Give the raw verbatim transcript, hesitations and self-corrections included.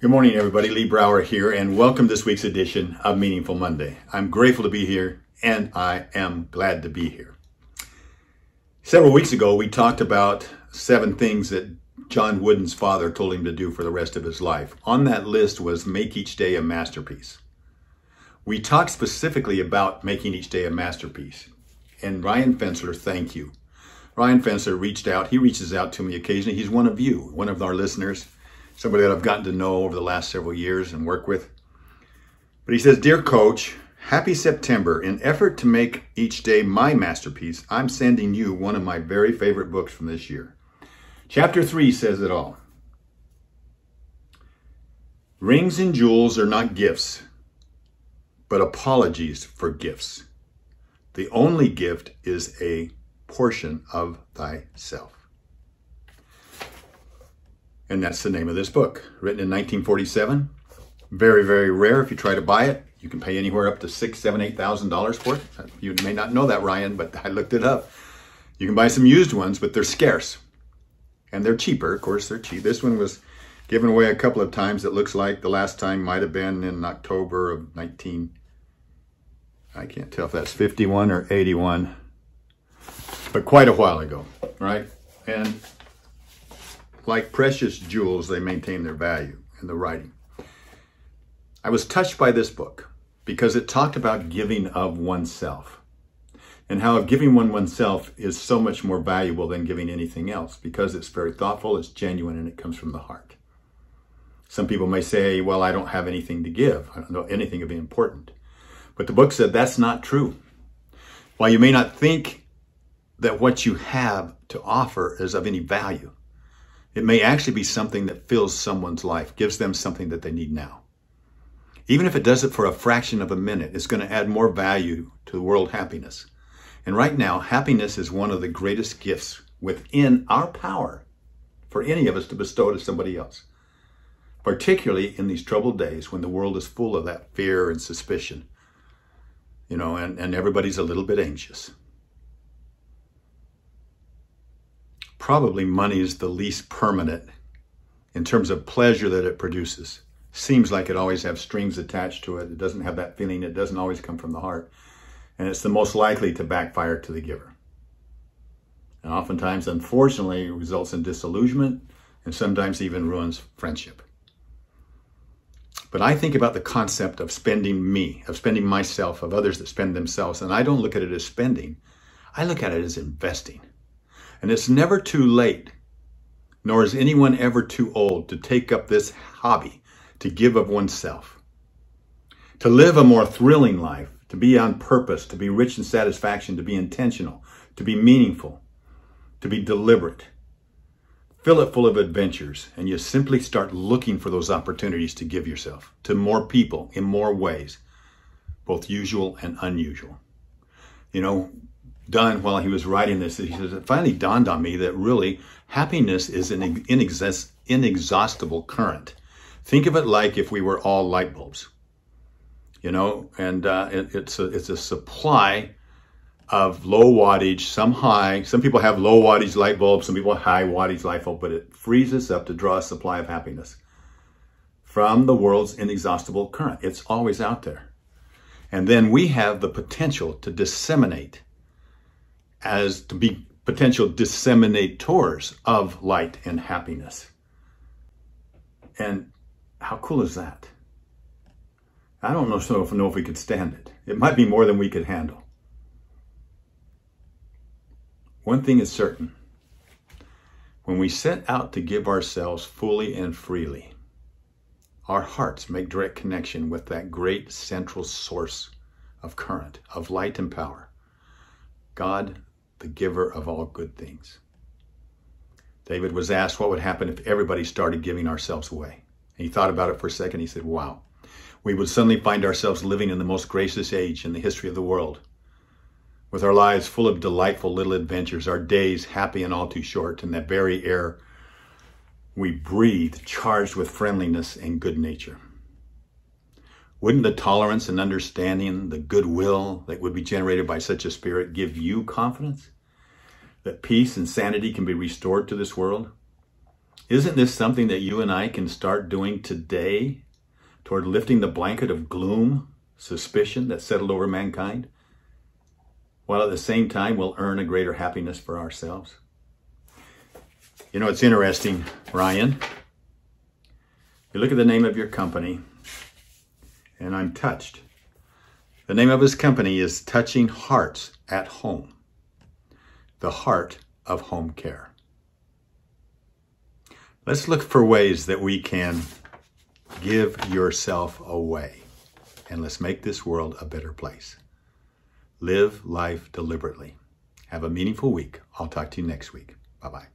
Good morning, everybody. Lee Brower here, and welcome to this week's edition of Meaningful Monday. I'm grateful to be here, and I am glad to be here. Several weeks ago, we talked about seven things that John Wooden's father told him to do for the rest of his life. On that list was make each day a masterpiece. We talked specifically about making each day a masterpiece. And Ryan Fensler, thank you. Ryan Fensler reached out. He reaches out to me occasionally. He's one of you, one of our listeners. Somebody that I've gotten to know over the last several years and work with. But he says, "Dear Coach, happy September. In effort to make each day my masterpiece, I'm sending you one of my very favorite books from this year. Chapter three says it all. Rings and jewels are not gifts, but apologies for gifts. The only gift is a portion of thyself." And that's the name of this book, written in nineteen forty-seven. Very, very rare. If you try to buy it, you can pay anywhere up to six, seven, eight thousand dollars for it. You may not know that, Ryan, but I looked it up. You can buy some used ones, but they're scarce, and they're cheaper. Of course, they're cheap. This one was given away a couple of times. It looks like the last time might have been in October of nineteen. I can't tell if that's fifty-one or eighty-one, but quite a while ago, right? And like precious jewels, they maintain their value in the writing. I was touched by this book because it talked about giving of oneself and how giving one oneself is so much more valuable than giving anything else because it's very thoughtful, it's genuine, and it comes from the heart. Some people may say, well, I don't have anything to give. I don't know anything of importance. But the book said that's not true. While you may not think that what you have to offer is of any value, it may actually be something that fills someone's life, gives them something that they need now. Even if it does it for a fraction of a minute, it's going to add more value to world happiness. And right now, happiness is one of the greatest gifts within our power for any of us to bestow to somebody else, particularly in these troubled days when the world is full of that fear and suspicion, you know, and, and everybody's a little bit anxious. Probably money is the least permanent in terms of pleasure that it produces. Seems like it always has strings attached to it. It doesn't have that feeling. It doesn't always come from the heart. And it's the most likely to backfire to the giver. And oftentimes, unfortunately, it results in disillusionment and sometimes even ruins friendship. But I think about the concept of spending me, of spending myself, of others that spend themselves. And I don't look at it as spending. I look at it as investing. And it's never too late, nor is anyone ever too old to take up this hobby, to give of oneself, to live a more thrilling life, to be on purpose, to be rich in satisfaction, to be intentional, to be meaningful, to be deliberate. Fill it full of adventures, and you simply start looking for those opportunities to give yourself to more people in more ways, both usual and unusual. You know, Done while he was writing this, he says, it finally dawned on me that really happiness is an inex inexhaustible current. Think of it like if we were all light bulbs, you know, and uh, it, it's, a, it's a supply of low wattage, some high. Some people have low wattage light bulbs, some people have high wattage light bulbs, but it frees us up to draw a supply of happiness from the world's inexhaustible current. It's always out there. And then we have the potential to disseminate as to be potential disseminators of light and happiness. And how cool is that? I don't know, so if, know if we could stand it. It might be more than we could handle. One thing is certain. When we set out to give ourselves fully and freely, our hearts make direct connection with that great central source of current, of light and power. God, the giver of all good things. David was asked what would happen if everybody started giving ourselves away. And he thought about it for a second. He said, wow, we would suddenly find ourselves living in the most gracious age in the history of the world, with our lives full of delightful little adventures, our days happy and all too short, and that very air we breathe charged with friendliness and good nature. Wouldn't the tolerance and understanding, the goodwill that would be generated by such a spirit give you confidence that peace and sanity can be restored to this world? Isn't this something that you and I can start doing today toward lifting the blanket of gloom, suspicion that settled over mankind, while at the same time we'll earn a greater happiness for ourselves? You know, it's interesting, Ryan. You look at the name of your company, and I'm touched. The name of his company is Touching Hearts at Home, the heart of home care. Let's look for ways that we can give yourself away, and let's make this world a better place. Live life deliberately. Have a meaningful week. I'll talk to you next week. Bye-bye.